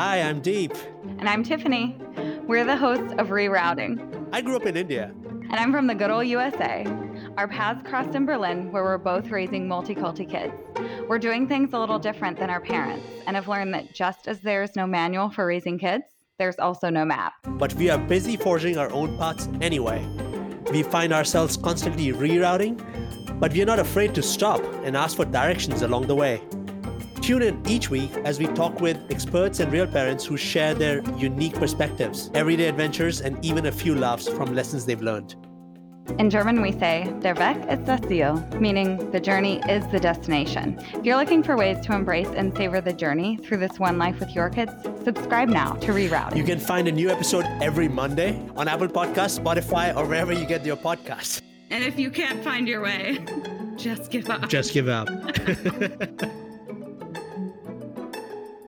Hi, I'm Deep. And I'm Tiffany. We're the hosts of Rerouting. I grew up in India. And I'm from the good old USA. Our paths crossed in Berlin, where we're both raising multiculti kids. We're doing things a little different than our parents and have learned that just as there's no manual for raising kids, there's also no map. But we are busy forging our own paths anyway. We find ourselves constantly rerouting, but we're not afraid to stop and ask for directions along the way. Tune in each week as we talk with experts and real parents who share their unique perspectives, everyday adventures, and even a few laughs from lessons they've learned. In German, we say, der Weg ist das Ziel, meaning the journey is the destination. If you're looking for ways to embrace and savor the journey through this one life with your kids, subscribe now to Rerouting. You can find a new episode every Monday on Apple Podcasts, Spotify, or wherever you get your podcasts. And if you can't find your way, just give up. Just give up.